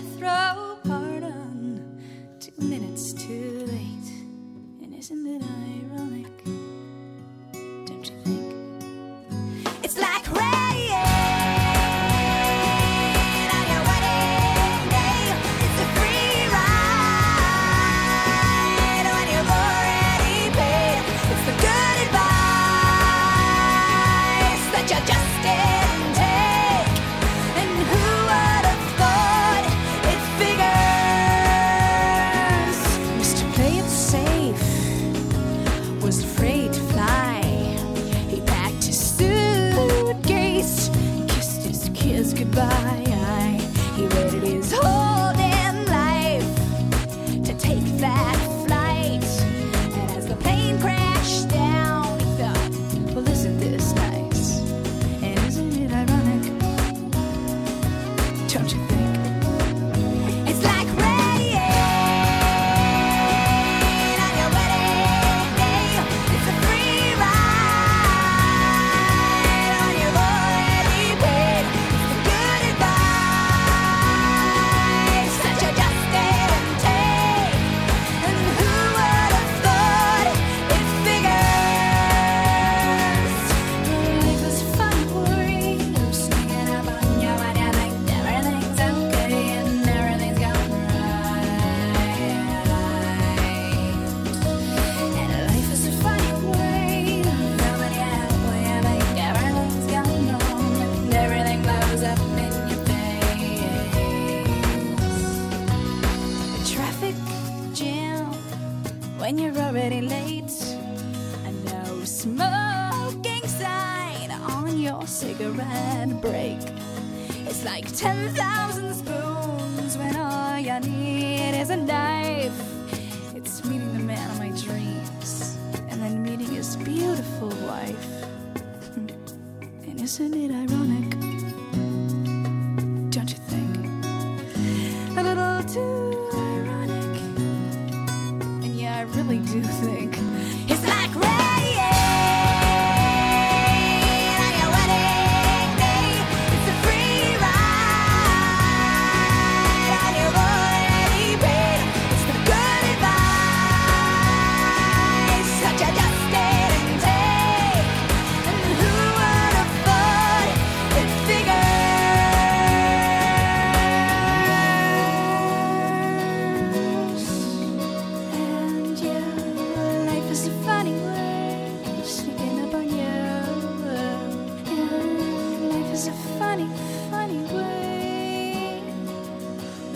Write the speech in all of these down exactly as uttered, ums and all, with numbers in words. death row pardon, two minutes too late. And isn't it ironic? Don't you think? It's like rain.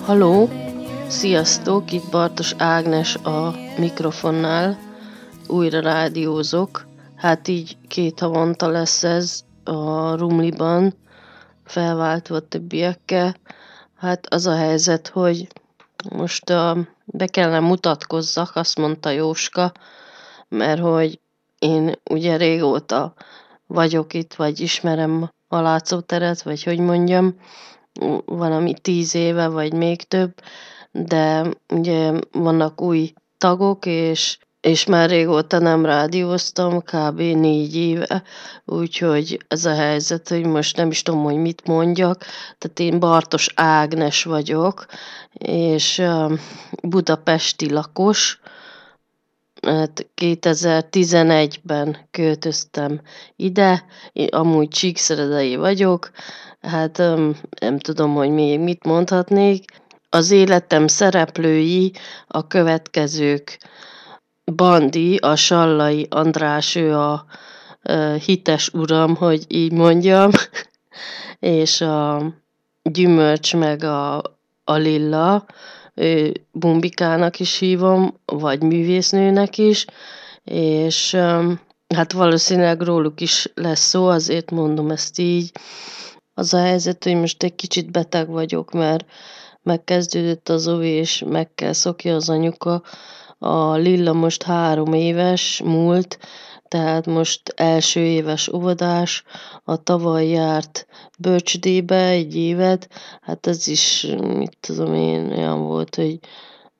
Halló! Sziasztok! Itt Bartos Ágnes a mikrofonnál. Újra rádiózok. Hát így két havonta lesz ez a Rumliban, felváltva a többiekkel. Hát az a helyzet, hogy most uh, be kellene mutatkozzak, azt mondta Jóska, mert hogy én ugye régóta vagyok itt, vagy ismerem a látszóteret, vagy hogy mondjam, valami tíz éve, vagy még több, de ugye vannak új tagok, és, és már régóta nem rádióztam, kb. négy éve, úgyhogy ez a helyzet, hogy most nem is tudom, hogy mit mondjak, tehát én Bartos Ágnes vagyok, és budapesti lakos, hát kétezer-tizenegyben költöztem ide, én amúgy csíkszeredai vagyok, hát nem tudom, hogy még mit mondhatnék. Az életem szereplői a következők. Bandi, a Sallai András, ő a hites uram, hogy így mondjam, és a Gyümölcs meg a, a Lilla, ő Bumbikának is hívom, vagy művésznőnek is, és hát valószínűleg róluk is lesz szó, azért mondom ezt így. Az a helyzet, hogy most egy kicsit beteg vagyok, mert megkezdődött az ovi, és meg kell szokja az anyuka. A Lilla most három éves múlt, tehát most első éves óvodás, a tavaly járt bölcsödébe egy évet, hát ez is, mit tudom én, olyan volt, hogy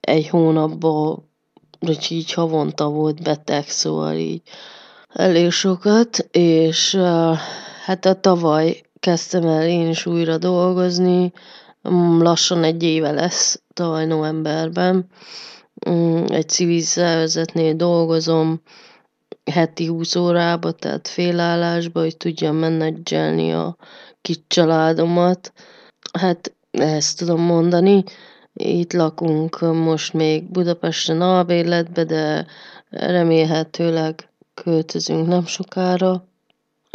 egy hónapban, hogy így havonta volt beteg, szóval így elég sokat, és hát a tavaly kezdtem el én is újra dolgozni, lassan egy éve lesz, tavaly novemberben. Egy civil szervezetnél dolgozom heti húsz órába, tehát félállásba, hogy tudjam menedzselni a kicsi családomat. Hát ezt tudom mondani. Itt lakunk most még Budapesten albérletbe, de remélhetőleg költözünk nem sokára.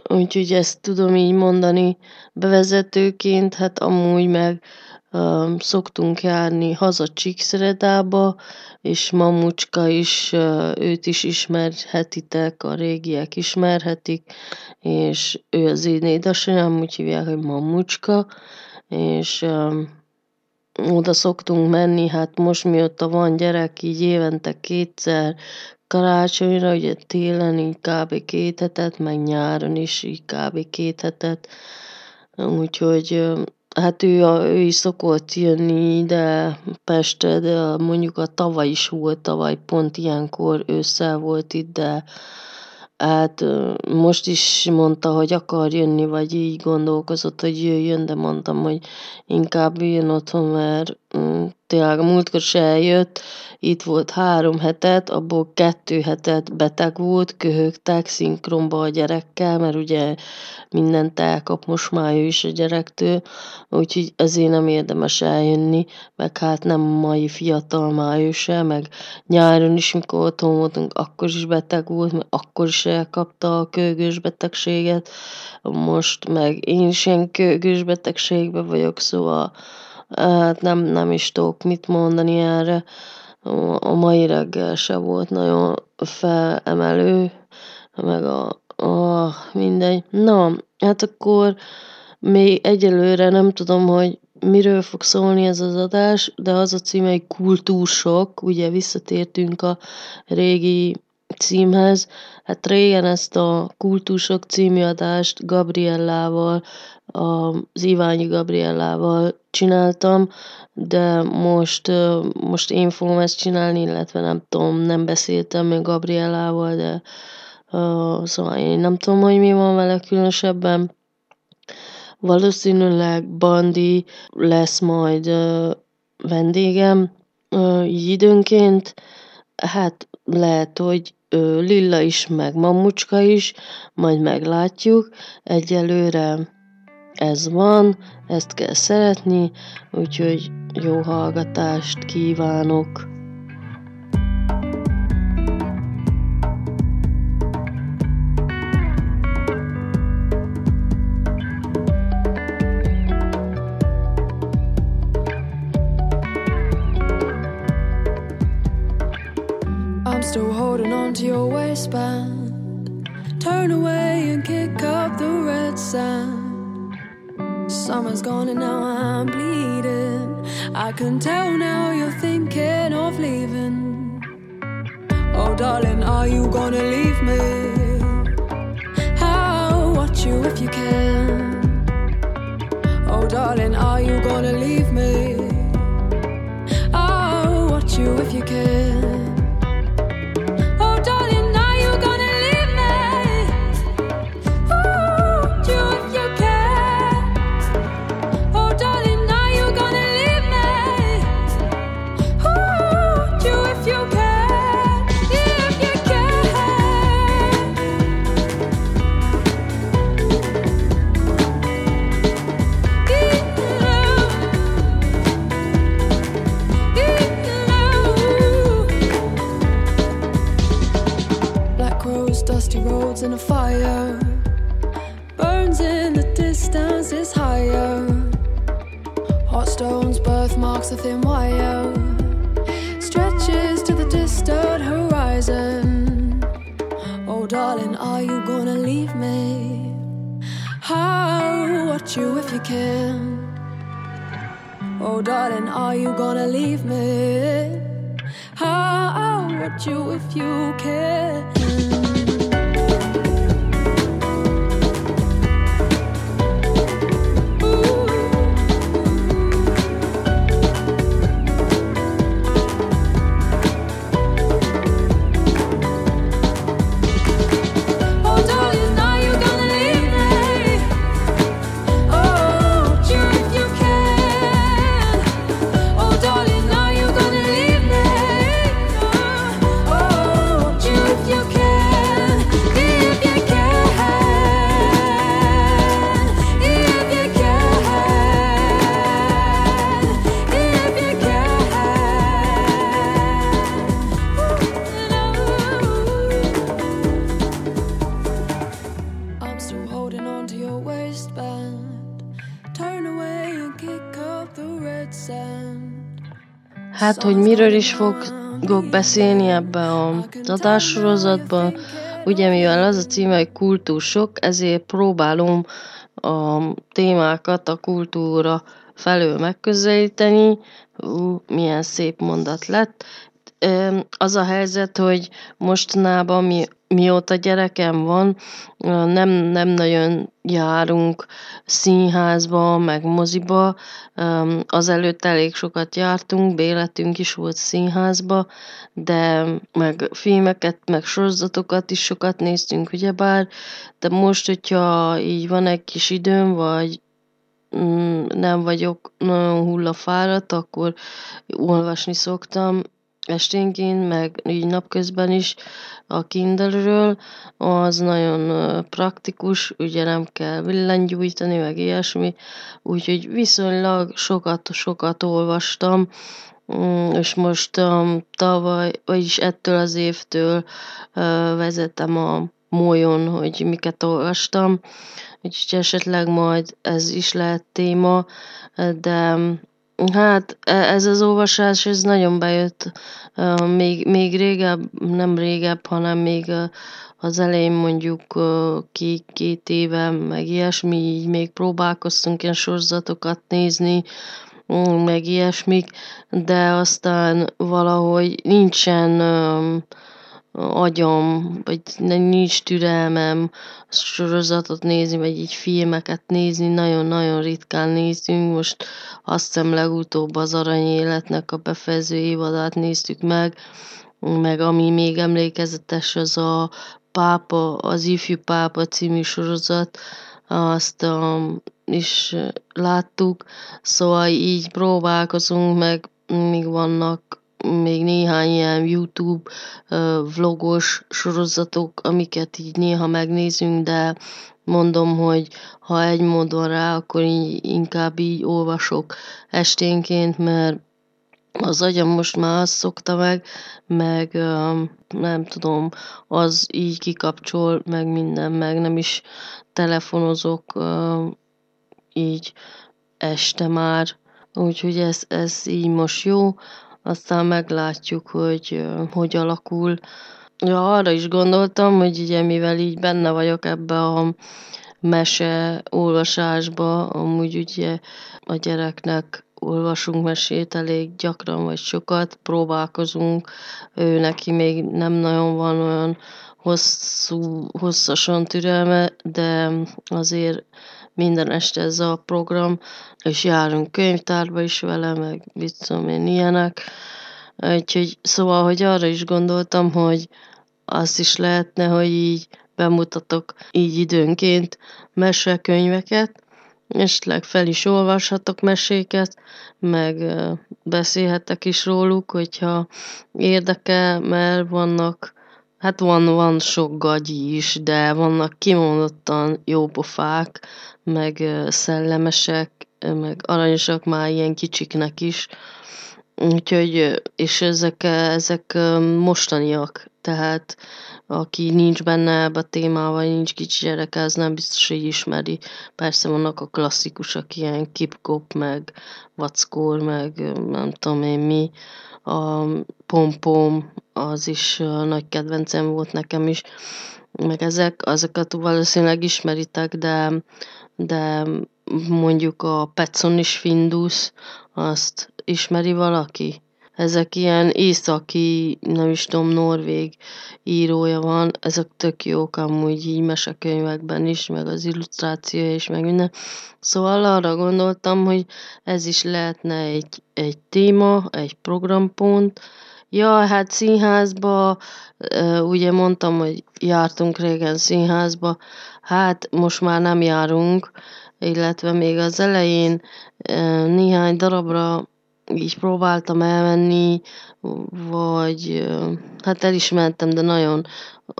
Úgyhogy ezt tudom így mondani bevezetőként, hát amúgy meg um, szoktunk járni haza Csíkszeredába, és Mamucska is, uh, őt is ismerhetitek, a régiek ismerhetik, és ő az én édesanyám, úgy hívják, hogy Mamucska, és um, oda szoktunk menni, hát most mióta van gyerek, így évente kétszer, karácsonyra, ugye télen így kb. két hetet, meg nyáron is így kb. két hetet. Úgyhogy hát ő, a, ő is szokott jönni ide Pestre, de mondjuk a tavaly is volt, tavaly pont ilyenkor ősszel volt itt, de hát most is mondta, hogy akar jönni, vagy így gondolkozott, hogy jöjjön, de mondtam, hogy inkább jön otthon, mert tényleg a múltkor se eljött, itt volt három hetet, abból kettő hetet beteg volt, köhögtek szinkronba a gyerekkel, mert ugye mindent elkap most már ő is a gyerektől, úgyhogy ezért nem érdemes eljönni, meg hát nem mai fiatal már ő se, meg nyáron is, mikor otthon voltunk, akkor is beteg volt, mert akkor is elkapta a köhögős betegséget, most meg én is ilyen köhögős betegségben vagyok, szóval hát nem, nem is tudok mit mondani erre. A mai reggel se volt nagyon felemelő, meg a, a mindegy. Na, hát akkor még egyelőre nem tudom, hogy miről fog szólni ez az adás, de az a címe, hogy kultúrsok, ugye visszatértünk a régi címhez. Hát régen ezt a Kultúrsok című adást Gabriellával, az Iványi Gabriellával csináltam, de most, most én fogom ezt csinálni, illetve nem tudom, nem beszéltem még Gabriellával, de uh, szóval én nem tudom, hogy mi van vele különösebben. Valószínűleg Bandi lesz majd uh, vendégem uh, időnként, hát lehet, hogy uh, Lilla is, meg Mamucska is, majd meglátjuk. Egyelőre ez van, ezt kell szeretni, úgyhogy jó hallgatást kívánok! I'm still holding on to your waistband. Turn away and kick up the red sand. Summer's gone and now I'm bleeding. I can tell now you're thinking of leaving. Oh darling, are you gonna leave me? I'll watch you if you can. Oh darling, are you gonna leave me? I'll watch you if you can. Oh darling, in a fire burns in the distance is higher. Hot stones, birthmarks, a thin wire stretches to the distant horizon. Oh darling, are you gonna leave me? I'll watch you if you can. Oh darling, are you gonna leave me? I'll watch you if you can. Hát, hogy miről is fogok beszélni ebbe a adássorozatba, ugye mivel az a címe, hogy kultúrsok, ezért próbálom a témákat a kultúra felől megközelíteni. Ú, milyen szép mondat lett. Az a helyzet, hogy mostanában mi, mióta gyerekem van, nem, nem nagyon járunk színházba, meg moziba. Azelőtt elég sokat jártunk, béletünk is volt színházba, de meg filmeket, meg sorozatokat is sokat néztünk, ugyebár, de most, hogyha így van egy kis időm, vagy nem vagyok nagyon hullafáradt, akkor olvasni szoktam, esténként, meg így napközben is a Kindle-ről, az nagyon praktikus, ugye nem kell villanygyújtani, meg ilyesmi, úgyhogy viszonylag sokat-sokat olvastam, és most um, tavaly, vagyis ettől az évtől uh, vezetem a Molyon, hogy miket olvastam, úgyhogy esetleg majd ez is lehet téma, de hát ez az olvasás, ez nagyon bejött még, még régebb, nem régebb, hanem még az elején mondjuk két, két éve, meg ilyesmi, így még próbálkoztunk ilyen sorozatokat nézni, meg ilyesmik, de aztán valahogy nincsen agyam, vagy nincs türelmem sorozatot nézni, vagy így filmeket nézni, nagyon-nagyon ritkán nézünk, most azt hiszem legutóbb az Aranyéletnek a befejező évadát néztük meg, meg ami még emlékezetes, az a Pápa, az Ifjú Pápa című sorozat, azt um, is láttuk, szóval így próbálkozunk, meg még vannak még néhány ilyen YouTube uh, vlogos sorozatok, amiket így néha megnézünk, de mondom, hogy ha egy mód van rá, akkor így, inkább így olvasok esténként, mert az agyam most már azt szokta meg, meg uh, nem tudom, az így kikapcsol, meg minden, meg nem is telefonozok uh, így este már, úgyhogy ez, ez így most jó. Aztán meglátjuk, hogy hogy alakul. Ja, arra is gondoltam, hogy ugye mivel így benne vagyok ebbe a mese olvasásba, amúgy ugye a gyereknek olvasunk mesét elég gyakran, vagy sokat próbálkozunk. Ő neki még nem nagyon van olyan hosszú, hosszasan türelme, de azért minden este ez a program, és járunk könyvtárba is vele, meg mit tudom én, ilyenek. Úgyhogy, szóval, hogy arra is gondoltam, hogy azt is lehetne, hogy így bemutatok így időnként mesekönyveket, esetleg fel is olvashatok meséket, meg beszélhetek is róluk, hogyha érdekel, mert vannak, hát van, van sok gagyi is, de vannak kimondottan jópofák, meg szellemesek, meg aranyosak már ilyen kicsiknek is. Úgyhogy, és ezek, ezek mostaniak, tehát aki nincs benne ebbe a témával, nincs kicsi gyereke, az nem biztos, hogy ismeri. Persze vannak a klasszikusok, ilyen Kip-Kop, meg Vackor, meg nem tudom én mi, a Pompom, az is nagy kedvencem volt nekem is, meg ezek, azokat valószínűleg ismeritek, de, de mondjuk a Petson és Findus, azt ismeri valaki? Ezek ilyen északi, nem is tudom, norvég írója van, ezek tök jók amúgy így mesekönyvekben is, meg az illusztrációja is, meg minden. Szóval arra gondoltam, hogy ez is lehetne egy, egy téma, egy programpont. Ja, hát színházba, ugye mondtam, hogy jártunk régen színházba, hát most már nem járunk, illetve még az elején néhány darabra így próbáltam elmenni, vagy hát el is mentem, de nagyon,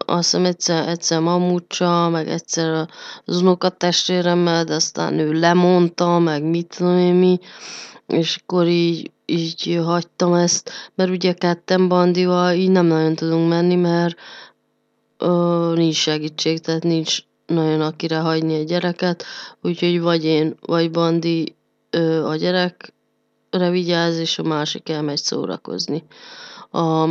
azt hiszem egyszer, egyszer Mammucsa, meg egyszer az unokatestvéremmel, de aztán ő lemondta, meg mit tudom én mi, és akkor így, így hagytam ezt, mert ugye ketten Bandival így nem nagyon tudunk menni, mert ö, nincs segítség, tehát nincs nagyon akire hagyni a gyereket, úgyhogy vagy én, vagy Bandi ö, a gyerek, vigyáz, és a másik elmegy szórakozni. A,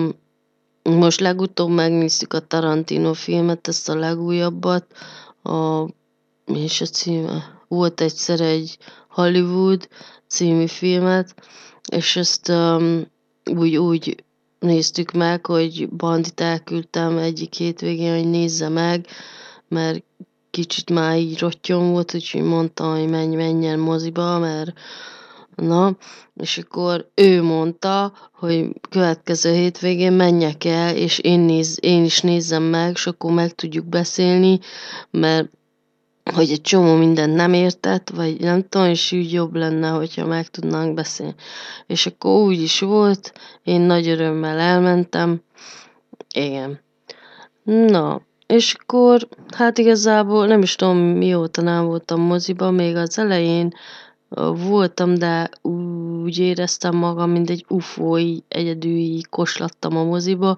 most legutóbb megnéztük a Tarantino filmet, ezt a legújabbat, a, és a címe Volt egyszer egy Hollywood című filmet, és ezt um, úgy, úgy néztük meg, hogy Bandit elküldtem egyik hétvégén, hogy nézze meg, mert kicsit már így rottyom volt, úgyhogy mondtam, hogy menj, menjen moziba, mert na, és akkor ő mondta, hogy következő hétvégén menjek el, és én, néz, én is nézzem meg, és akkor meg tudjuk beszélni, mert hogy egy csomó mindent nem értett, vagy nem tudom, és úgy jobb lenne, hogyha meg tudnánk beszélni. És akkor úgy is volt, én nagy örömmel elmentem. Igen. Na, és akkor, hát igazából nem is tudom, mióta nem voltam moziba, még az elején voltam, de úgy éreztem magam, mint egy ufó, így egyedül így koslattam a moziba.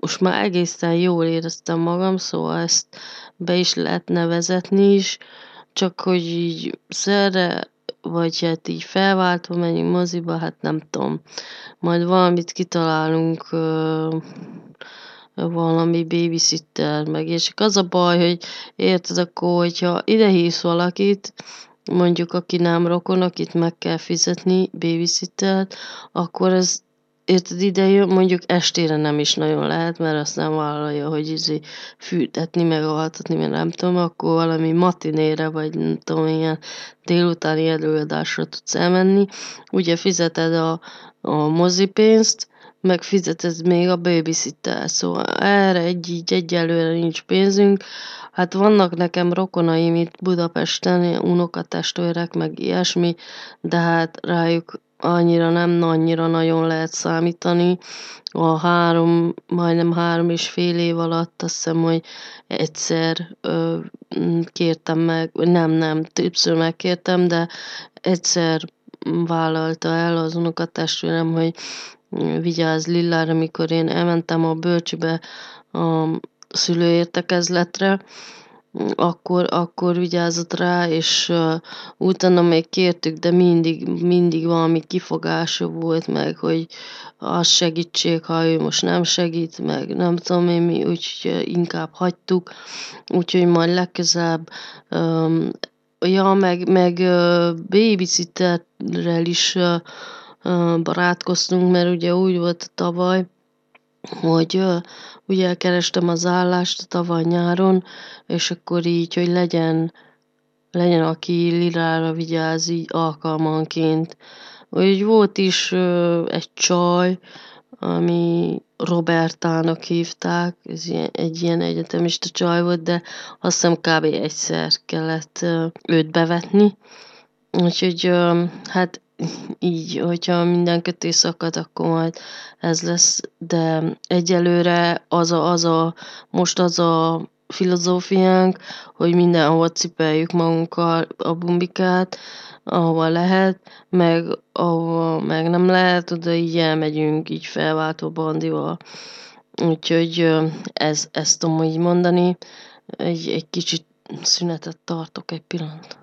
Most már egészen jól éreztem magam, szóval ezt be is lehetne vezetni is, csak hogy így szerre, vagy hát így felváltva menjünk moziba, hát nem tudom. Majd valamit kitalálunk, valami babysitter meg, és az a baj, hogy érted, akkor, hogyha ide hívsz valakit, mondjuk aki nem rokon, akit meg kell fizetni, babysittert, akkor ez, érted, ide jön, mondjuk estére nem is nagyon lehet, mert azt nem vállalja, hogy izé fűtetni, meg altatni, mert nem tudom, akkor valami matinére, vagy nem tudom, ilyen délutáni előadásra tudsz elmenni. Ugye fizeted a, a mozipénzt, meg fizeted még a babysittert, szóval erre egy így egyelőre nincs pénzünk. Hát vannak nekem rokonaim itt Budapesten, unokatestvérek, meg ilyesmi, de hát rájuk annyira nem, annyira nagyon lehet számítani. A három, majdnem három és fél év alatt azt hiszem, hogy egyszer ö, kértem meg, nem, nem, többször megkértem, de egyszer vállalta el az unokatestvérem, hogy vigyázz Lillára, amikor én elmentem a bölcsibe a szülőértekezletre, akkor, akkor vigyázott rá, és uh, utána még kértük, de mindig, mindig valami kifogása volt meg, hogy az segítség, ha ő most nem segít, meg nem tudom én mi, úgyhogy inkább hagytuk, úgyhogy majd legközelebb um, ja, meg, meg uh, babysitterrel is uh, uh, barátkoztunk, mert ugye úgy volt tavaly, hogy uh, ugye kerestem az állást tavaly nyáron, és akkor így, hogy legyen, legyen aki Lilára vigyáz így alkalmanként. Úgy volt is ö, egy csaj, ami Robertának hívták, ez ilyen, egy ilyen egyetemista csaj volt, de azt hiszem kb. Egyszer kellett ö, őt bevetni. Úgyhogy ö, hát így, hogyha minden kötés szakad, akkor majd ez lesz, de egyelőre az a, az a, most az a filozófiánk, hogy mindenhol cipeljük magunkkal a bumbikát, ahova lehet, meg ahova meg nem lehet, oda így elmegyünk, így felváltó bandival. Úgyhogy ez, ezt tudom így mondani, egy, egy kicsit szünetet tartok egy pillanat.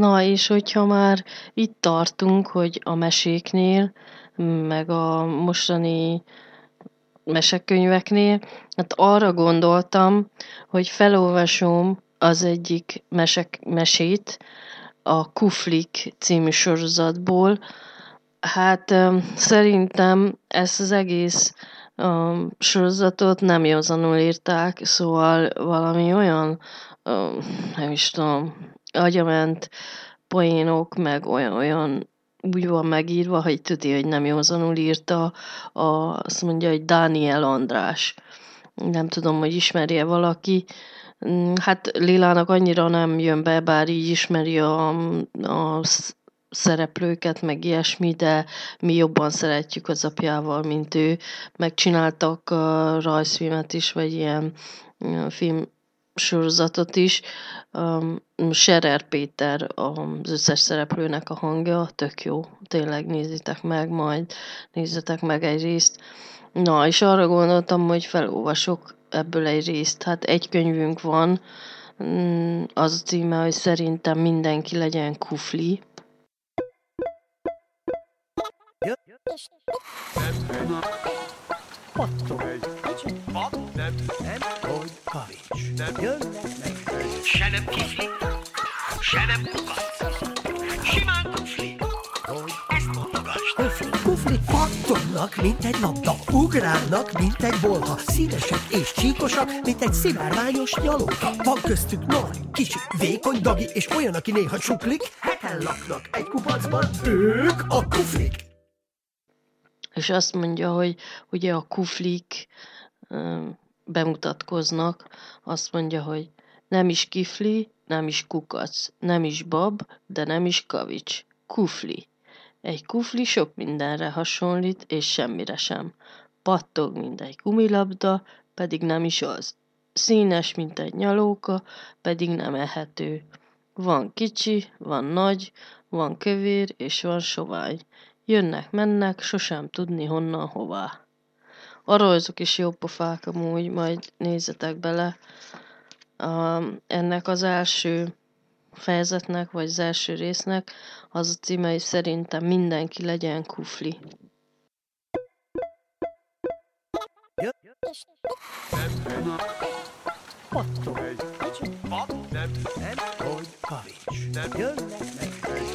Na, és hogyha már itt tartunk, hogy a meséknél, meg a mostani mesekönyveknél, hát arra gondoltam, hogy felolvasom az egyik mesek, mesét a Kuflik című sorozatból. Hát szerintem ezt az egész um, sorozatot nem józanul írták, szóval valami olyan, um, nem is tudom, agyament poénok, meg olyan-olyan úgy van megírva, hogy tudja, hogy nem józanul írta, a, azt mondja, hogy Dániel András. Nem tudom, hogy ismerje valaki. Hát Lilának annyira nem jön be, bár így ismeri a, a szereplőket, meg ilyesmi, de mi jobban szeretjük az apjával, mint ő. Megcsináltak a rajzfilmet is, vagy ilyen film sorozatot is. Um, Scherer Péter az összes szereplőnek a hangja, tök jó. Tényleg nézzétek meg, majd nézzetek meg egy részt. Na, és arra gondoltam, hogy felolvasok ebből egy részt. Hát egy könyvünk van, az címe, hogy szerintem mindenki legyen kufli. Se nem kifli, se nem kukac, simán kufli, ezt mondogasd. Kufli, kufli, pattognak, mint egy labda, ugrálnak, mint egy bolha, színesek és csíkosak, mint egy szivárványos nyalóka. Van köztük nagy, kicsi, vékony, dagi, és olyan, aki néha csuklik, heten laknak egy kupacban, ők a kuflik. És azt mondja, hogy ugye a kuflik um, bemutatkoznak, azt mondja, hogy nem is kifli, nem is kukac, nem is bab, de nem is kavics. Kufli. Egy kufli sok mindenre hasonlít, és semmire sem. Pattog, mint egy gumilabda, pedig nem is az. Színes, mint egy nyalóka, pedig nem ehető. Van kicsi, van nagy, van kövér, és van sovány. Jönnek, mennek, sosem tudni honnan, hová. A rajzok is jó pofák amúgy, majd nézzetek bele. A, ennek az első fejezetnek, vagy az első résznek az a címe, hogy szerintem mindenki legyen kufli.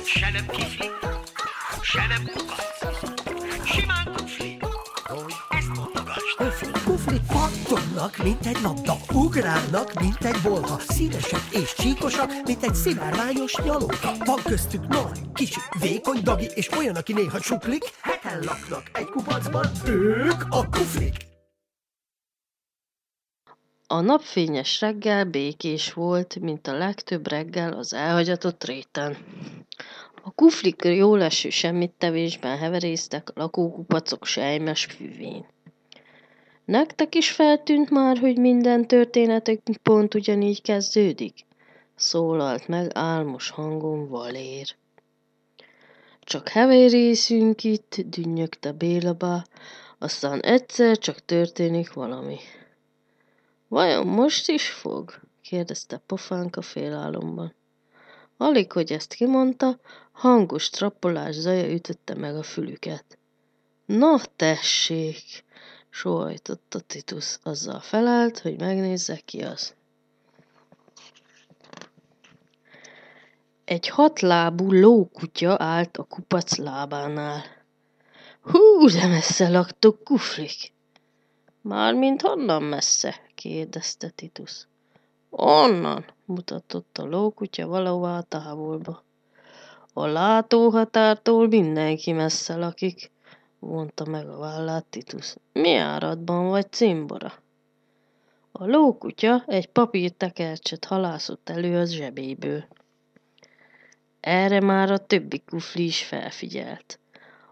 Se nem kifli, se nem kukac, simán kufli, ezt mondogasd. Kufli pattognak, mint egy labda, ugrálnak, mint egy bolha, színesek és csíkosak, mint egy szivárványos nyalóka. Van köztük nagy, kicsi, vékony, dagi, és olyan, aki néha csuklik, heten laknak egy kupacban, ők a kuflik. A napfényes reggel békés volt, mint a legtöbb reggel az elhagyatott réten. A kuflik jóleső semmittevésben heverésztek a lakókupacok selymes füvén. Nektek is feltűnt már, hogy minden történetek pont ugyanígy kezdődik? Szólalt meg álmos hangon Valér. Csak heverészünk itt, dünnyögte Bélabá, aztán egyszer csak történik valami. Vajon most is fog? Kérdezte Pofánka félálomban. Alig, hogy ezt kimondta, hangos trappolás zaja ütötte meg a fülüket. Na tessék! Sóhajtott a Titus, azzal felállt, hogy megnézze ki az. Egy hatlábú lókutya állt a kupac lábánál. Hú, de messze laktok, kuflik! Mármint honnan messze? Kérdezte Titus. Onnan, mutatott a lókutya valahová a távolba. A látóhatártól mindenki messze lakik. Vonta meg a vállát Titus. Mi áradban vagy, cimbora? A lókutya egy papírtekercset halászott elő az zsebéből. Erre már a többi kufli is felfigyelt.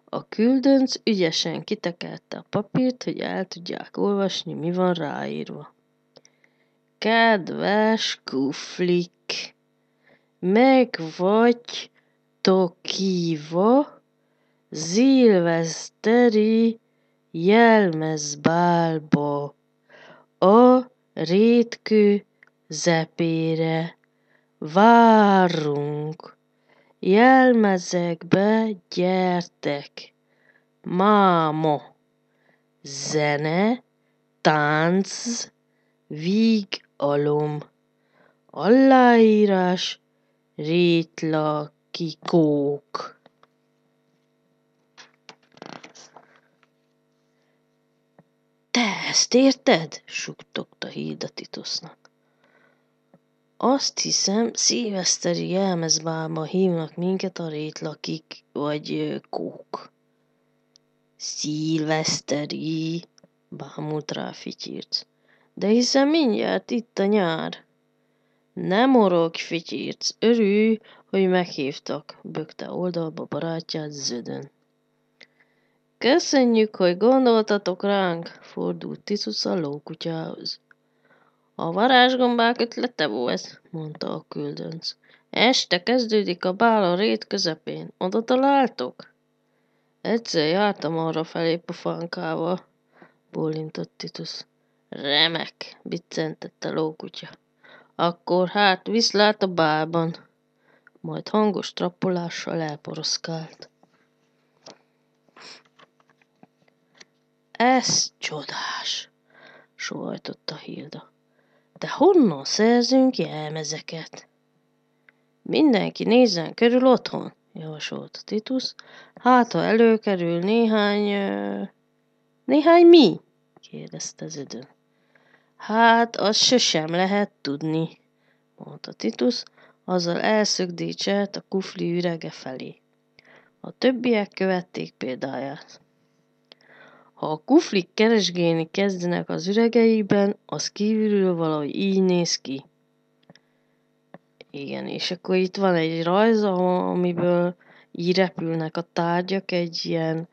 A küldönc ügyesen kitekerte a papírt, hogy el tudják olvasni, mi van ráírva. Kedves kuflik! Meg vagy tokíva szilveszteri jelmezbálba, a rétkő zepére várunk, Jelmezekbe gyertek, mámo, zene, tánc, vígalom, aláírás, rétlakikók. Te ezt érted? Suttogta Hilda Titosznak. Azt hiszem, szilveszteri jelmezbálba hívnak minket a rétlakik vagy kók. Szilveszteri, bámult rá Fityirc. De hiszen mindjárt itt a nyár. Ne morogj, Fityirc, örülj, hogy meghívtak, bökte oldalba barátját Zödön. Köszönjük, hogy gondoltatok ránk, fordult Titus a lókutyához. A varázsgombák ötlete volt, mondta a küldönc. Este kezdődik a bál a rét közepén. Oda találtok? Egyszer jártam arra felé pofánkával, bólintott Titus. Remek, biccentett a lókutya. Akkor hát viszlát a bálban. Majd hangos trappolással elporoszkált. Ez csodás, sóhajtotta Hilda. De honnan szerzünk jelmezeket? Mindenki nézzen körül otthon, javasolta Titus. Hát, ha előkerül néhány... Néhány mi? kérdezte Zödön. Hát, azt sosem lehet tudni, mondta Titus, azzal elszögdítselt a kufli ürege felé. A többiek követték példáját. Ha a kuflik keresgélni kezdenek az üregeiben, az kívülről valahogy így néz ki. Igen, és akkor itt van egy rajz, amiből így repülnek a tárgyak egy ilyen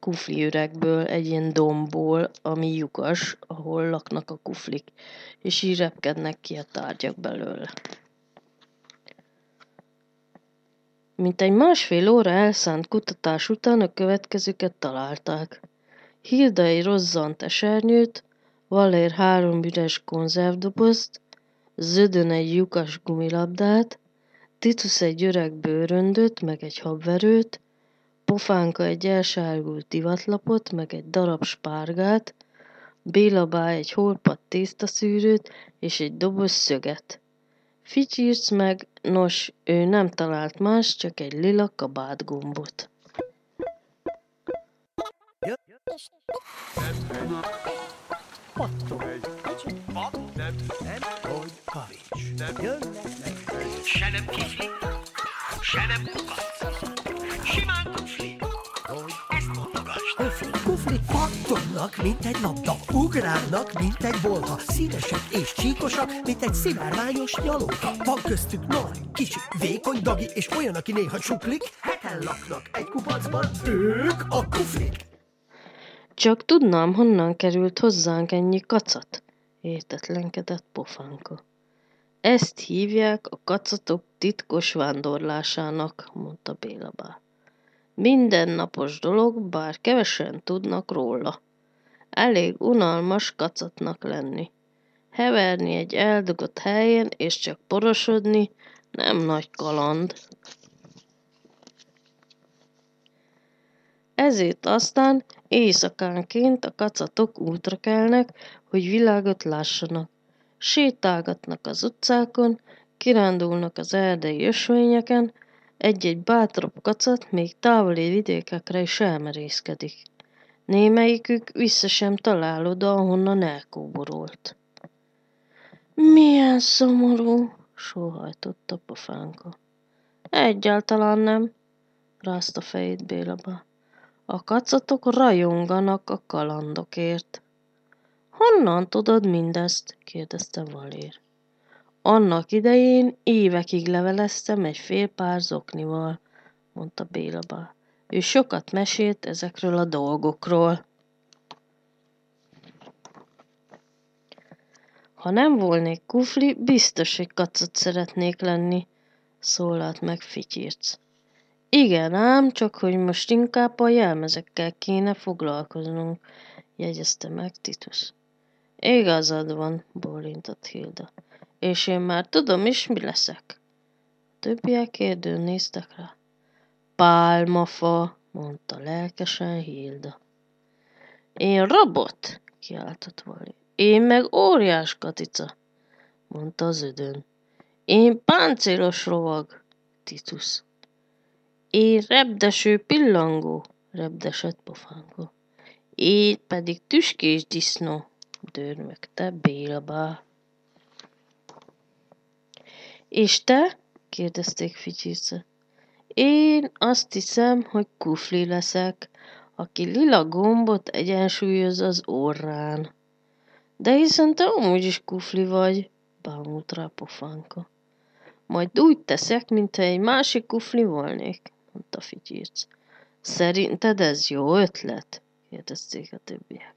kufli üregből, egy ilyen dombból, ami lyukas, ahol laknak a kuflik, és így repkednek ki a tárgyak belőle. Mint egy másfél óra elszánt kutatás után a következőket találták. Hilda egy rozzant esernyőt, Valér három üres konzervdobozt, Zödön egy lyukas gumilabdát, Titus egy öreg bőröndöt, meg egy habverőt, Pofánka egy elsárgult divatlapot, meg egy darab spárgát, Béla bá egy holpat tésztaszűrőt és egy doboz szöget. Fityirc meg, nos, ő nem talált más, csak egy lila kabátgombot. Se nem kifli, se nem kukac, simán kufli, ezt mondogasd. Kuflik, kuflik, pattognak, mint egy labda, ugrálnak, mint egy bolha, színesek és csíkosak, mint egy szivárványos nyalóka. Van köztük nagy, kicsi, vékony, dagi, és olyan, aki néha csuklik, heten laknak egy kupacban, ők a kuflik. Csak tudnám, honnan került hozzánk ennyi kacat, értetlenkedett Pofánka. Ezt hívják a kacatok titkos vándorlásának, mondta Béla bá. Mindennapos dolog, bár kevesen tudnak róla. Elég unalmas kacatnak lenni. Heverni egy eldugott helyen, és csak porosodni nem nagy kaland. Ezért aztán éjszakánként a kacatok útra kelnek, hogy világot lássanak. Sétálgatnak az utcákon, kirándulnak az erdei ösvényeken, egy-egy bátrabb kacat még távoli vidékekre is elmerészkedik. Némelyikük vissza sem talál oda, ahonnan elkóborolt. Milyen szomorú, sóhajtott a Pofánka. Egyáltalán nem, rázta fejét Béla bá. A kacatok rajonganak a kalandokért. Honnan tudod mindezt? kérdezte Valér. Annak idején évekig leveleztem egy fél pár zoknival, mondta Béla bá. Ő sokat mesélt ezekről a dolgokról. Ha nem volnék kufli, biztos, hogy kacat szeretnék lenni, szólalt meg Fityirc. Igen ám, csak hogy most inkább a jelmezekkel kéne foglalkoznunk, jegyezte meg Titus. Igazad van, bólintott Hilda, és én már tudom is, mi leszek. többiek kérdőn néztek rá. Pálmafa, mondta lelkesen Hilda. Én robot, kiáltott Vali. Én meg óriás katica, mondta az ödön. Én páncélos rovag, Titus. Én repdeső pillangó, repdesett pofánkó. Én pedig tüskés disznó, dörmögte Bélabá. És te? Kérdezték Fityirce. Én azt hiszem, hogy Kufli leszek, aki lila gombot egyensúlyoz az orrán. De hiszen te amúgy is Kufli vagy, bámult rá pofánka. Majd úgy teszek, mintha egy másik Kufli volnék, mondta Fityirce. Szerinted ez jó ötlet? Kérdezték a többiek.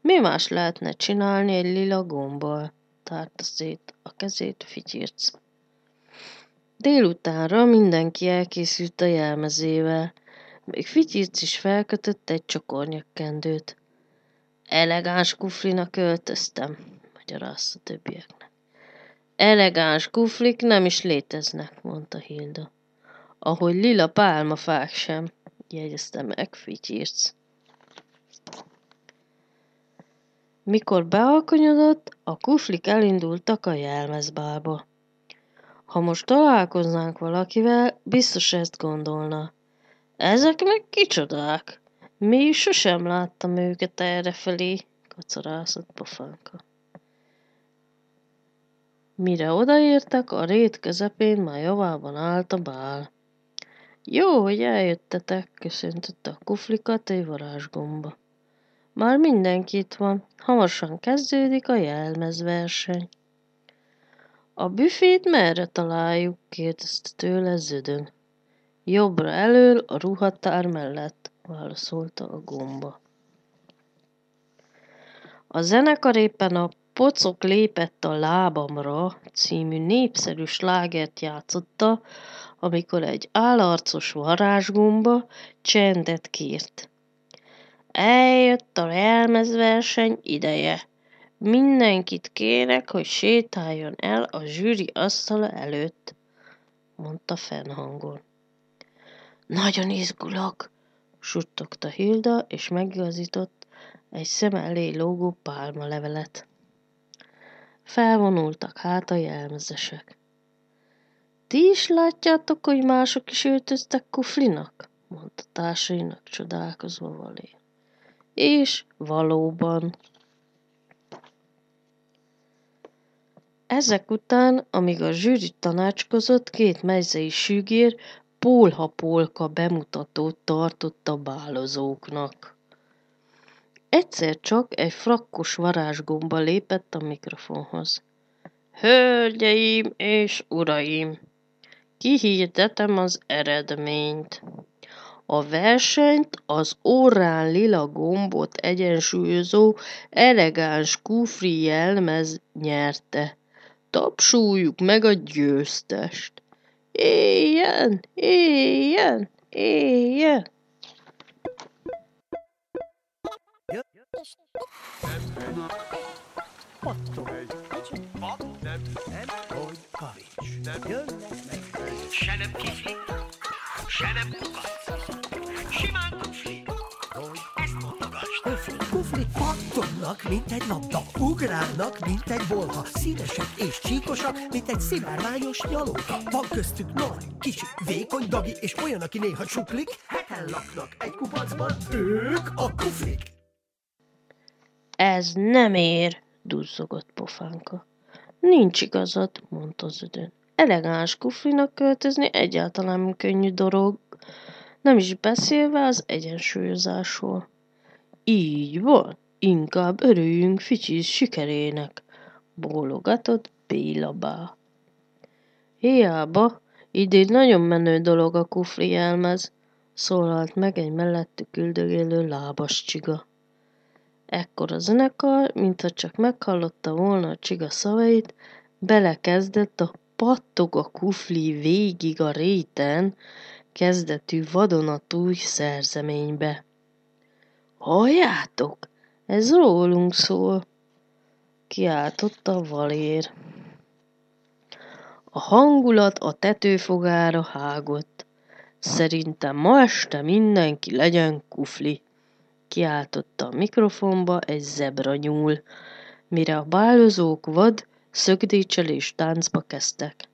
Mi más lehetne csinálni egy lila gombbal? Tárta szét a kezét Fityirce. Délutánra mindenki elkészült a jelmezével, még Fityirce is felkötött egy csokornyakkendőt. Elegáns Kuflinak öltöztem, magyarázta többieknek. Elegáns Kuflik nem is léteznek, mondta Hilda. Ahogy lila pálmafák sem, jegyezte meg Fityirce. Mikor bealkonyodott, a Kuflik elindultak a jelmezbárba. Ha most találkoznánk valakivel, biztos ezt gondolna. Ezek meg kicsodák. Még sosem láttam őket errefelé, kacarászott pofánka. Mire odaértek, a rét közepén már javában állt a bál. Jó, hogy eljöttetek, köszöntötte a Kuflikat egy varázsgomba. Már mindenki itt van, hamarosan kezdődik a jelmezverseny. A büfét merre találjuk? Kérdezte tőle Zödön. Jobbra elől, a ruhatár mellett, válaszolta a gomba. A zenekar éppen a Pocok lépett a lábamra című népszerű slágert játszotta, amikor egy állarcos varázsgomba csendet kért. Eljött a jelmezverseny ideje. Mindenkit kérek, hogy sétáljon el a zsűri asztala előtt, mondta fennhangon. Nagyon izgulok, suttogta Hilda, és megigazított egy szem elé lógó pálmalevelet. Felvonultak hát a jelmezesek. Ti is látjátok, hogy mások is öltöztek Kuflinak? Mondta társainak csodálkozva Valé. És valóban. Ezek után, amíg a zsűri tanácskozott, két mezei sügér pólha-pólka bemutatót tartott a bálozóknak. Egyszer csak egy frakkos varázsgomba lépett a mikrofonhoz. Hölgyeim és uraim! Kihirdetem az eredményt. A versenyt az orrán lila gombot egyensúlyozó elegáns Kufli jelmez nyerte. Tapsuljuk meg a győztest. Éljen, éljen, éljen! Se nem kifli, se nem kukac, simán Kufli. Ezt mondogasd. Kuflik pattognak, mint egy labda, ugrálnak, mint egy bolha, színesek és csíkosak, mint egy szivárványos nyalóka. Van köztük nagy, kicsi, vékony, dagi és olyan, aki néha csuklik, heten laknak egy kupacban, ők a Kuflik. Ez nem ér, duzzogott pofánka. Nincs igazad, mondta Zödön. Elegáns Kuflinak költözni egyáltalán könnyű dolog, nem is beszélve az egyensúlyozásról. Így van, inkább örüljünk Fityirce sikerének, bólogatott Bélabá. Hiába, idén nagyon menő dolog a Kufli jelmez, szólalt meg egy mellettük üldögélő lábas csiga. Ekkor a zenekar, mintha csak meghallotta volna a csiga szavait, belekezdett a Pattog a Kufli végig a réten kezdetű vadonatúj szerzeménybe. Halljátok, ez rólunk szól, kiáltotta Valér. A hangulat a tetőfogára hágott. Szerintem ma este mindenki legyen kufli, kiáltotta a mikrofonba egy zebra nyúl, mire a bálozók vad szögdécselés táncba kezdtek.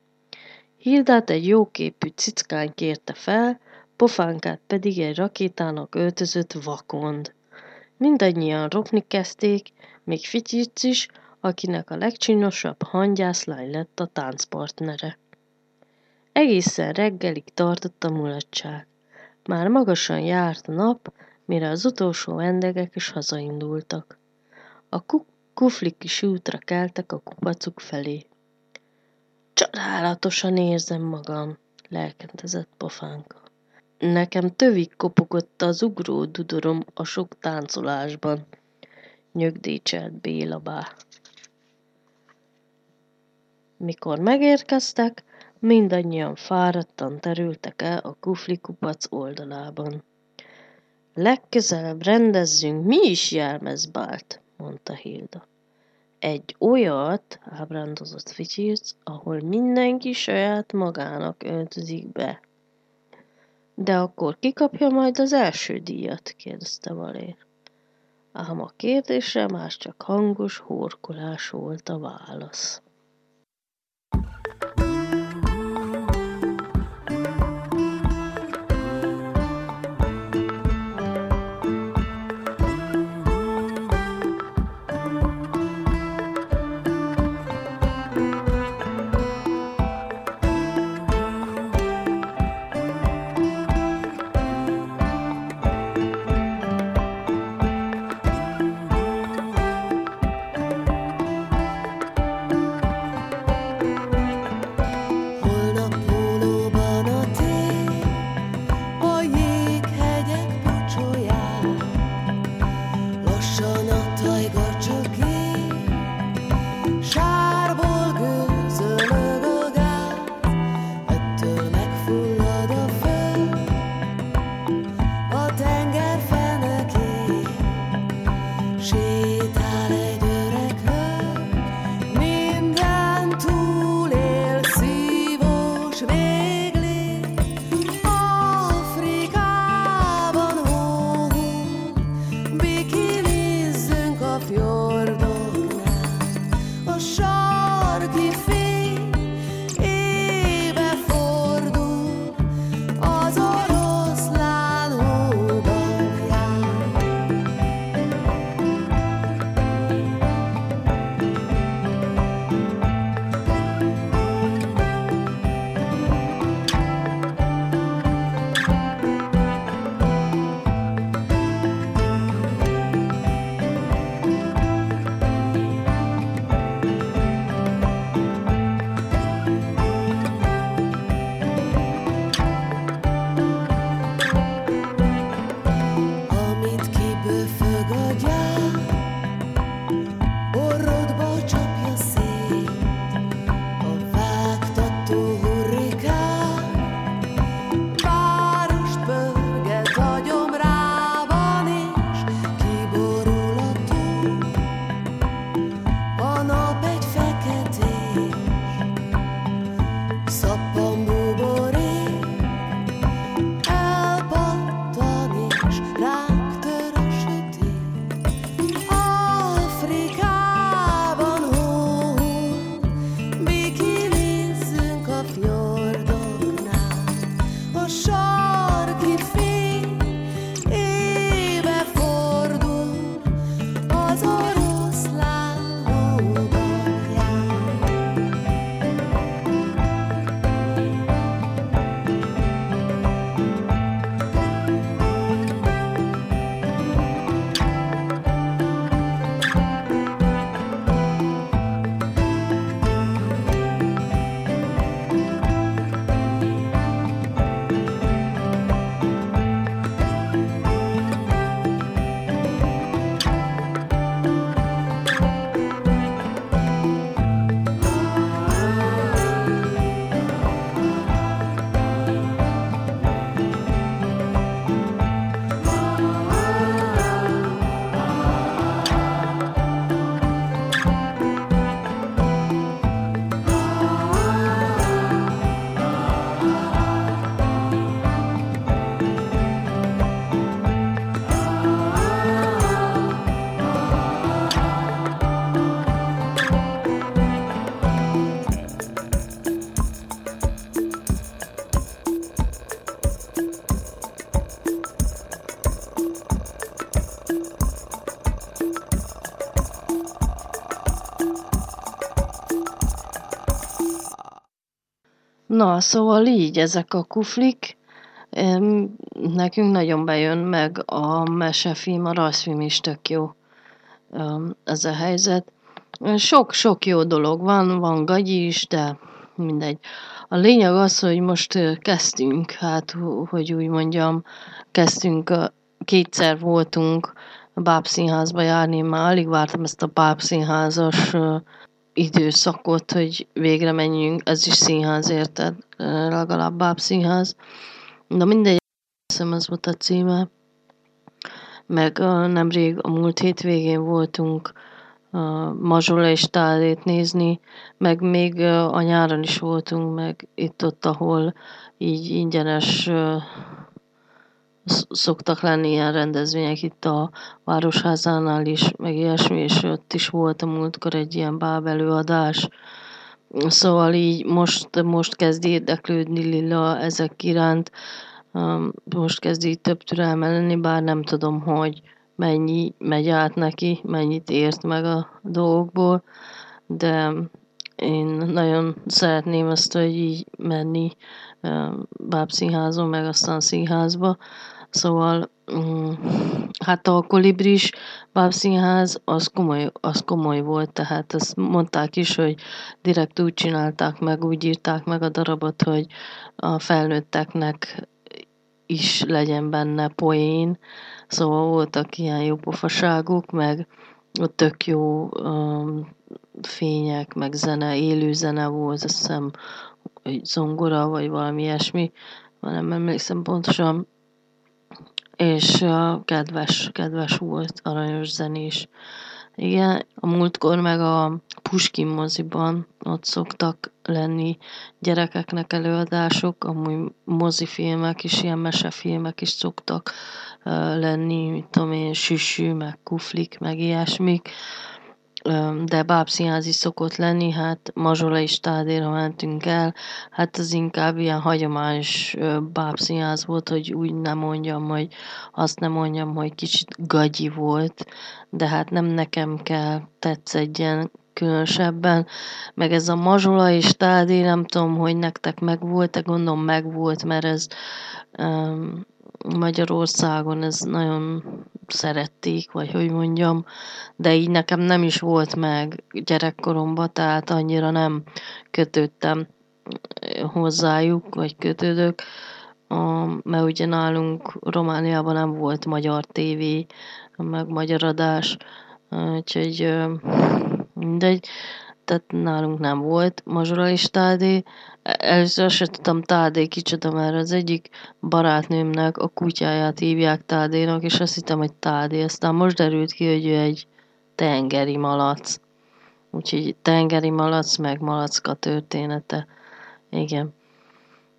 Hildát egy jóképű cickány kérte fel, pofánkát pedig egy rakétának öltözött vakond. Mindannyian ropni kezdték, még Fityic is, akinek a legcsinosabb hangyászlány lett a táncpartnere. Egészen reggelig tartott a mulatság. Már magasan járt a nap, mire az utolsó vendégek is hazaindultak. A kuk- kuflik is útra keltek a kupacuk felé. Csodálatosan érzem magam, lelkendezett pofánka. Nekem tövig kopogott az ugró dudorom a sok táncolásban, nyögdécselt Béla bá. Mikor megérkeztek, mindannyian fáradtan terültek el a kufli kupac oldalában. Legközelebb rendezzünk mi is jelmezbált, mondta Hilda. Egy olyat, ábrándozott Fityirc, ahol mindenki saját magának öltözik be. De akkor kikapja majd az első díjat, kérdezte Valér. Ám a kérdésre már csak hangos horkolás volt a válasz. Na, szóval így ezek a kuflik. Nekünk nagyon bejön, meg a mesefilm, a rajzfilm is tök jó ez a helyzet. Sok-sok jó dolog van, van gagyi is, de mindegy. A lényeg az, hogy most kezdtünk, hát, hogy úgy mondjam, kezdtünk, kétszer voltunk Bábszínházba járni, már alig vártam ezt a bábszínházas időszakot, hogy végre menjünk, ez is színház, érted? Legalább bábszínház. De mindegy, hiszem ez volt a címe. Meg nemrég a múlt hétvégén voltunk Mazsola és Tádét nézni, meg még a nyáron is voltunk, meg itt-ott, ahol így ingyenes szoktak lenni ilyen rendezvények, itt a Városházánál is, meg ilyesmi, és ott is volt a múltkor egy ilyen báb előadás. Szóval így most, most kezd érdeklődni Lilla ezek iránt, most kezd így több türelme lenni, bár nem tudom, hogy mennyi megy át neki, mennyit ért meg a dolgokból, de én nagyon szeretném ezt, hogy így menni bábszínházon, meg aztán színházba. Szóval, hát a Kolibris Bábszínház az komoly, az komoly volt, tehát ezt mondták is, hogy direkt úgy csinálták meg, úgy írták meg a darabot, hogy a felnőtteknek is legyen benne poén, szóval voltak ilyen jó pofaságok, meg tök jó um, fények, meg zene, élő zene volt, azt hiszem, hogy zongora, vagy valami ilyesmi, nem emlékszem pontosan, és uh, kedves, kedves volt, aranyos zenés. Igen, a múltkor meg a Puskin moziban ott szoktak lenni gyerekeknek előadások, amúgy mozifilmek is, ilyen mesefilmek is szoktak uh, lenni, mit tudom én, Süsű, meg Kuflik, meg ilyesmik, um, de bábszínház is szokott lenni, hát Mazsola és Tádéra mentünk el, hát az inkább ilyen hagyományos uh, bábszínház volt, hogy úgy nem mondjam, hogy azt nem mondjam, hogy kicsit gagyi volt, de hát nem nekem kell tetszedjen különösebben, meg ez a Mazsola és Tádé, nem tudom, hogy nektek megvolt, de gondolom megvolt, mert ez um, Magyarországon ez nagyon szerették, vagy hogy mondjam, de így nekem nem is volt meg gyerekkoromban, tehát annyira nem kötődtem hozzájuk, vagy kötődök, um, mert ugye nálunk Romániában nem volt magyar tévé, meg magyar adás, úgyhogy um, mindegy, tehát nálunk nem volt Mazsola és Tádé. Először azt sem tudtam, Tádé kicsoda, mert az egyik barátnőmnek a kutyáját hívják Tádénak, és azt hittem, hogy Tádé. Aztán most derült ki, hogy ő egy tengeri malac. Úgyhogy tengeri malac, meg malacka története. Igen.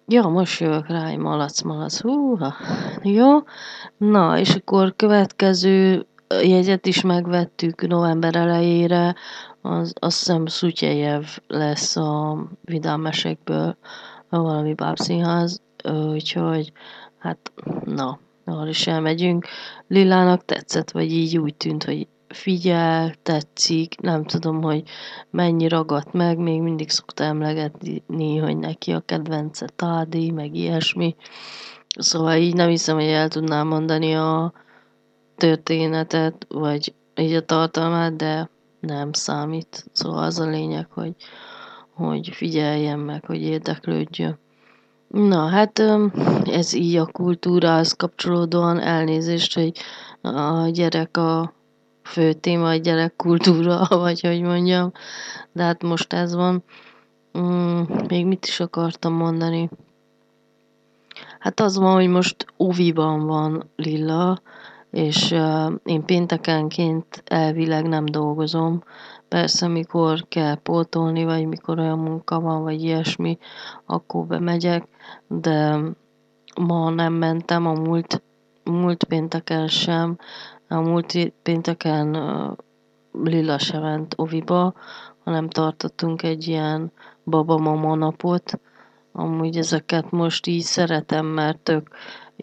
Ja, most jövök rá, egy malac, malac. Húha. Jó. Na, és akkor következő jegyet is megvettük november elejére, az, azt hiszem Szutyejev lesz a Vidám mesékből valami bábszínház, úgyhogy hát na, arra is elmegyünk. Lilának tetszett, vagy így úgy tűnt, hogy figyel, tetszik, nem tudom, hogy mennyi ragadt meg, még mindig szokta emlegetni, hogy neki a kedvence Tádé, meg ilyesmi, szóval így nem hiszem, hogy el tudnám mondani a történetet, vagy így a tartalmát, de nem számít. Szóval az a lényeg, hogy, hogy figyeljen meg, hogy érdeklődjön. Na, hát ez így a kultúrához kapcsolódóan, elnézést, hogy a gyerek a fő téma, a gyerek kultúra, vagy hogy mondjam, de hát most ez van. Még mit is akartam mondani? Hát az van, hogy most óviban van Lilla, és uh, én péntekenként elvileg nem dolgozom. Persze, mikor kell pótolni, vagy mikor olyan munka van, vagy ilyesmi, akkor bemegyek, de ma nem mentem, a múlt, múlt pénteken sem. A múlt pénteken uh, Lilla sem ment oviba, hanem tartottunk egy ilyen baba-mama napot. Amúgy ezeket most így szeretem, mert tök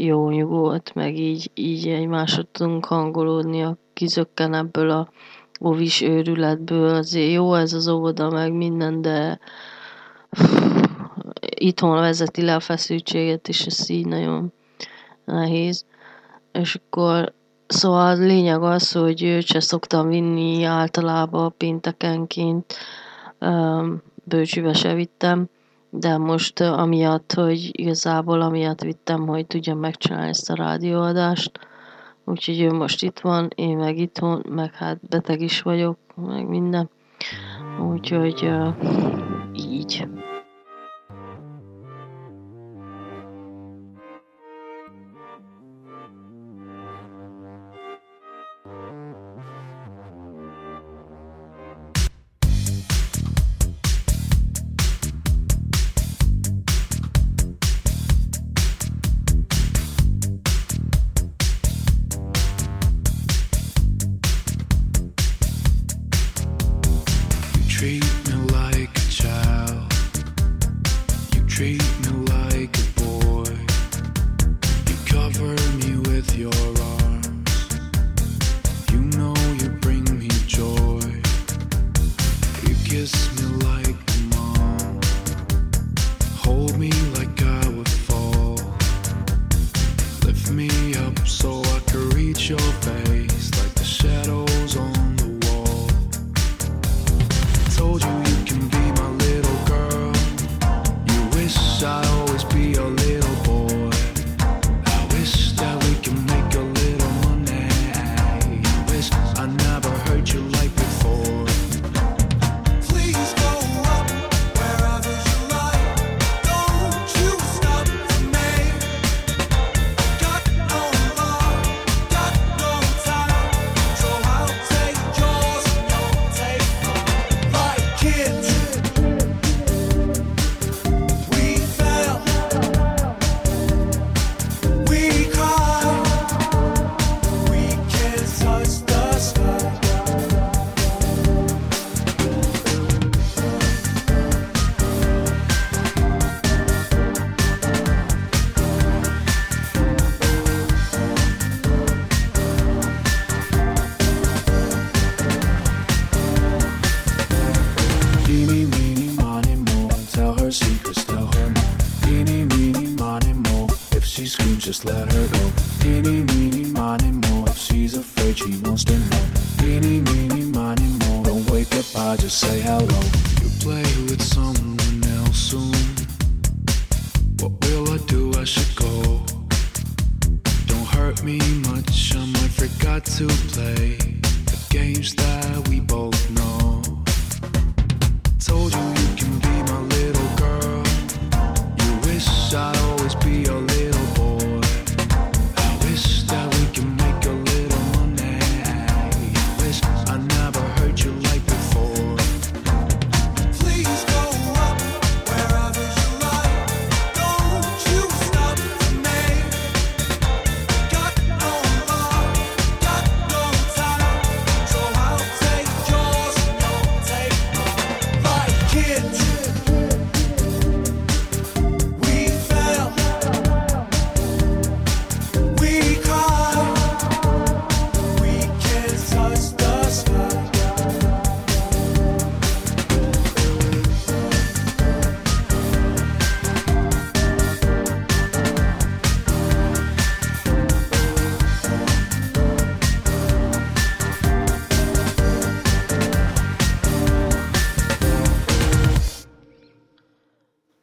jó nyugodt, meg így, így egymásra tudunk hangolódni, a kizökken ebből a ovis őrületből, azért jó ez az óvoda, meg minden, de itthon vezeti le a feszültséget, és ez így nagyon nehéz. És akkor, szóval a lényeg az, hogy őt se szoktam vinni általában péntekenként, bölcsőbe se vittem, de most amiatt, hogy igazából amiatt vittem, hogy tudjam megcsinálni ezt a rádióadást, úgyhogy ő most itt van, én meg itthon, meg hát beteg is vagyok, meg minden, úgyhogy uh, így.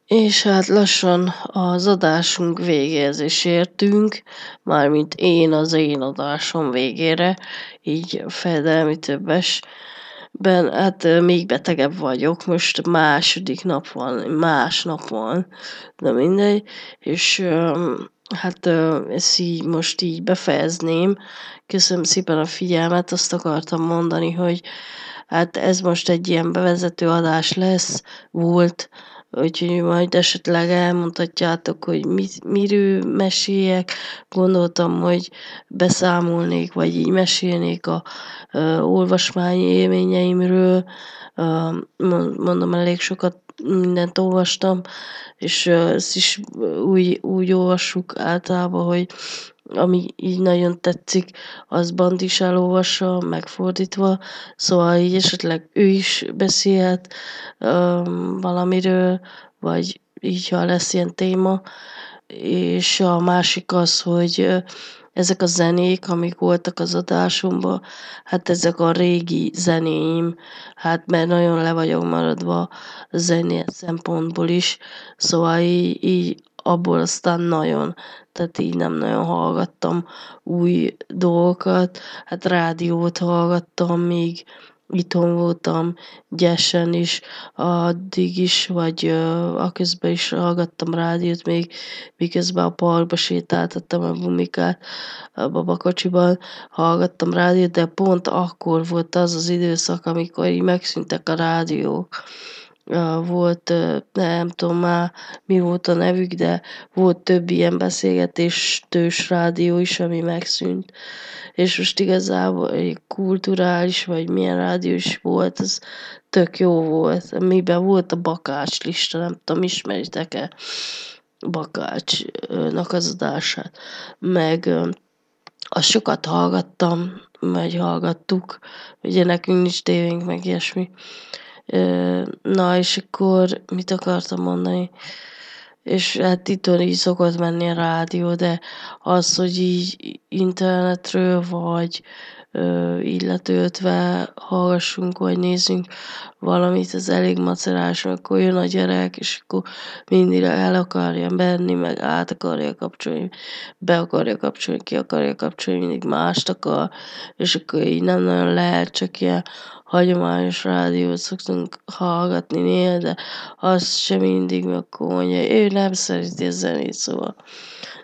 És hát lassan az adásunk végéhez is értünk, mármint én az én adásom végére, így fejedelmi többesben, hát még betegebb vagyok, most második nap van, más nap van, de mindegy, és hát ezt így most így befejezném. Köszönöm szépen a figyelmet, azt akartam mondani, hogy hát ez most egy ilyen bevezető adás lesz, volt, úgyhogy majd esetleg elmondhatjátok, hogy mit, miről meséljek. Gondoltam, hogy beszámolnék, vagy így mesélnék a uh, olvasmányi élményeimről. Uh, mondom, elég sokat mindent olvastam, és uh, ezt is úgy, úgy olvassuk általában, hogy ami így nagyon tetszik, az Bant is elolvassa, megfordítva, szóval így esetleg ő is beszélhet um, valamiről, vagy így ha lesz ilyen téma, és a másik az, hogy ezek a zenék, amik voltak az adásomban, hát ezek a régi zenéim, hát mert nagyon le vagyok maradva zené szempontból is, szóval így, így abból aztán nagyon, tehát így nem nagyon hallgattam új dolgokat, hát rádiót hallgattam, még itthon voltam gyesen is, addig is, vagy aközben is hallgattam rádiót, még miközben a parkba sétáltattam a bumikát a babakocsiban, hallgattam rádiót, de pont akkor volt az az időszak, amikor így megszűntek a rádiók. Volt, nem tudom már mi volt a nevük, de volt több ilyen beszélgetéstős rádió is, ami megszűnt. És most igazából egy kulturális, vagy milyen rádió is volt, az tök jó volt. Miben volt a Bakács lista, nem tudom, ismeritek-e Bakácsnak az adását. Meg azt sokat hallgattam, vagy hallgattuk, ugye nekünk nincs tévénk, meg ilyesmi. Na, és akkor mit akartam mondani? És hát itthon így szokott menni a rádió, de az, hogy így internetről, vagy így letöltve hallgassunk, vagy nézzünk valamit, az elég macerás, akkor jön a gyerek, és akkor mindig el akarja menni, meg át akarja kapcsolni, be akarja kapcsolni, ki akarja kapcsolni, mindig mást akar, és akkor így nem nagyon lehet, csak ilyen hagyományos rádiót szoktunk hallgatni néha, de azt sem mindig, mert akkor mondja, ő nem szereti a zenét, szóval.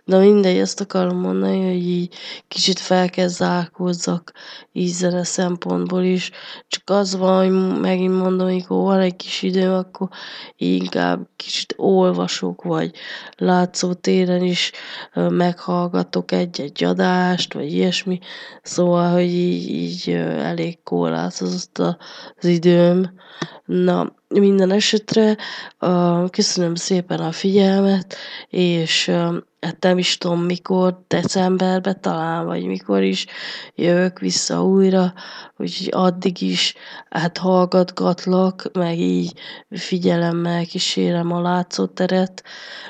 Na mindegy, azt akarom mondani, hogy így kicsit fel kell zárkózzak így zene szempontból is, csak az van, hogy megint mondom, amikor van egy kis időm, akkor inkább kicsit olvasok, vagy látszótéren is meghallgatok egy-egy adást, vagy ilyesmi, szóval, hogy így, így elég korlátozott az időm. Na, minden esetre köszönöm szépen a figyelmet, és hát nem is tudom mikor, decemberben talán, vagy mikor is jövök vissza újra, úgyhogy addig is hát hallgatgatlak, meg így figyelemmel kísérem a látszóteret,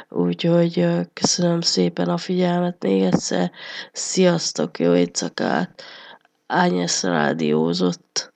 úgyhogy köszönöm szépen a figyelmet még egyszer, sziasztok, jó éjszakát, Ágnes rádiózott.